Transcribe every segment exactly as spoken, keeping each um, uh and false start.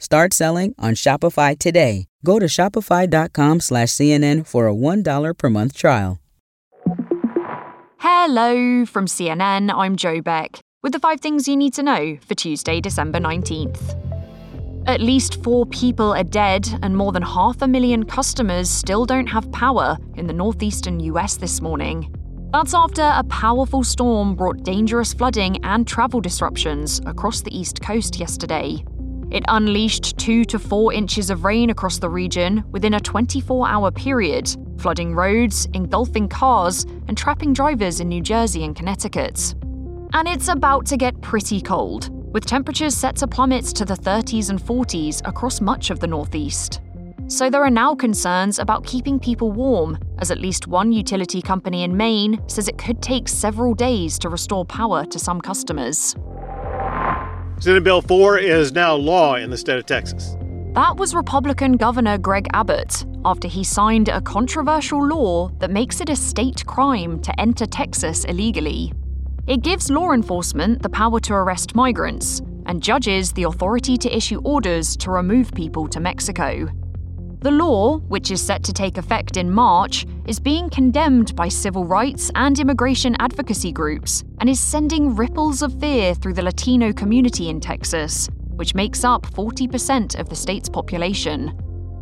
Start selling on Shopify today. Go to shopify dot com slash C N N for a one dollar per month trial. Hello from C N N, I'm Joe Beck, with the five things you need to know for Tuesday, December nineteenth. At least four people are dead and more than half a million customers still don't have power in the northeastern U S this morning. That's after a powerful storm brought dangerous flooding and travel disruptions across the East Coast yesterday. It unleashed two to four inches of rain across the region within a twenty-four hour period, flooding roads, engulfing cars, and trapping drivers in New Jersey and Connecticut. And it's about to get pretty cold, with temperatures set to plummet to the thirties and forties across much of the Northeast. So there are now concerns about keeping people warm, as at least one utility company in Maine says it could take several days to restore power to some customers. Senate Bill four is now law in the state of Texas. That was Republican Governor Greg Abbott after he signed a controversial law that makes it a state crime to enter Texas illegally. It gives law enforcement the power to arrest migrants and judges the authority to issue orders to remove people to Mexico. The law, which is set to take effect in March, is being condemned by civil rights and immigration advocacy groups and is sending ripples of fear through the Latino community in Texas, which makes up forty percent of the state's population.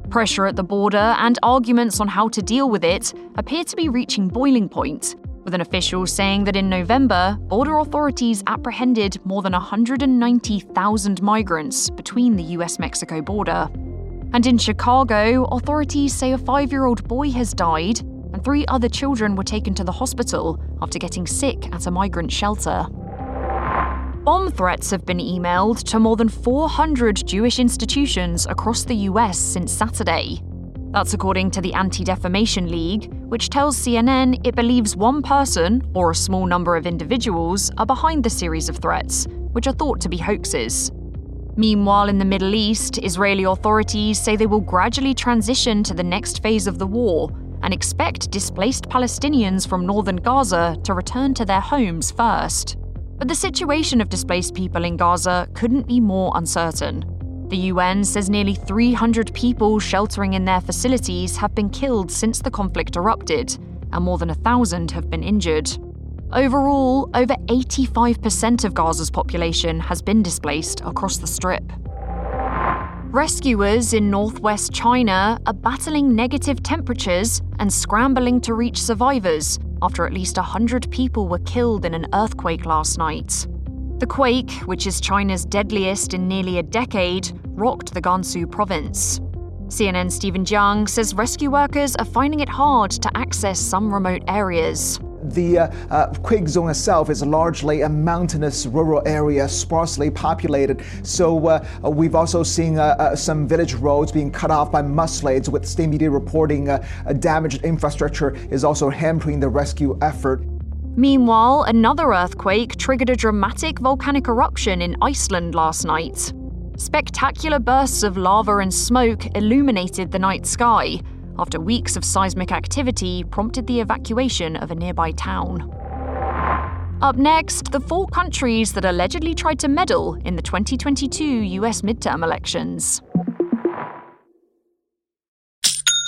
Pressure at the border and arguments on how to deal with it appear to be reaching boiling point, with an official saying that in November, border authorities apprehended more than one hundred ninety thousand migrants between the U S Mexico border. And in Chicago, authorities say a five-year-old boy has died and three other children were taken to the hospital after getting sick at a migrant shelter. Bomb threats have been emailed to more than four hundred Jewish institutions across the U S since Saturday. That's according to the Anti-Defamation League, which tells C N N it believes one person, or a small number of individuals, are behind the series of threats, which are thought to be hoaxes. Meanwhile, in the Middle East, Israeli authorities say they will gradually transition to the next phase of the war and expect displaced Palestinians from northern Gaza to return to their homes first. But the situation of displaced people in Gaza couldn't be more uncertain. The U N says nearly three hundred people sheltering in their facilities have been killed since the conflict erupted, and more than one thousand have been injured. Overall, over eighty-five percent of Gaza's population has been displaced across the Strip. Rescuers in northwest China are battling negative temperatures and scrambling to reach survivors after at least one hundred people were killed in an earthquake last night. The quake, which is China's deadliest in nearly a decade, rocked the Gansu province. C N N's Stephen Jiang says rescue workers are finding it hard to access some remote areas. The uh, uh, quake zone itself is largely a mountainous rural area, sparsely populated. So uh, we've also seen uh, uh, some village roads being cut off by mudslides, with state media reporting uh, damaged infrastructure is also hampering the rescue effort. Meanwhile, another earthquake triggered a dramatic volcanic eruption in Iceland last night. Spectacular bursts of lava and smoke illuminated the night sky after weeks of seismic activity prompted the evacuation of a nearby town. Up next, the four countries that allegedly tried to meddle in the twenty twenty-two U S midterm elections.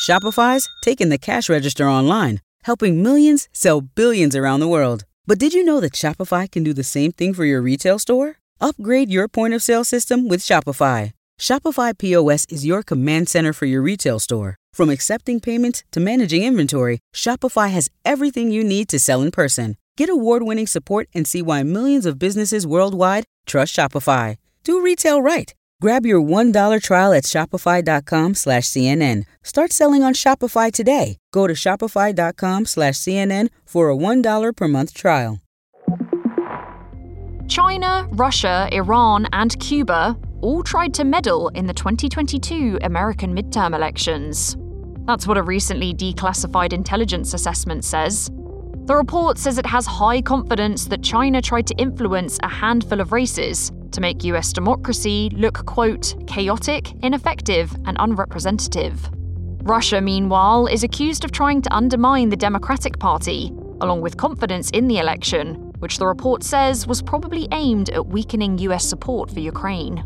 Shopify's taking the cash register online, helping millions sell billions around the world. But did you know that Shopify can do the same thing for your retail store? Upgrade your point-of-sale system with Shopify. Shopify P O S is your command center for your retail store. From accepting payments to managing inventory, Shopify has everything you need to sell in person. Get award-winning support and see why millions of businesses worldwide trust Shopify. Do retail right. Grab your one dollar trial at shopify dot com slash C N N. Start selling on Shopify today. Go to shopify dot com slash C N N for a one dollar per month trial. China, Russia, Iran, and Cuba all tried to meddle in the twenty twenty-two American midterm elections. That's what a recently declassified intelligence assessment says. The report says it has high confidence that China tried to influence a handful of races to make U S democracy look, quote, chaotic, ineffective, and unrepresentative. Russia, meanwhile, is accused of trying to undermine the Democratic Party, along with confidence in the election, which the report says was probably aimed at weakening U S support for Ukraine.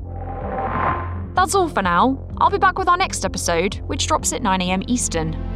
That's all for now. I'll be back with our next episode, which drops at nine a m Eastern.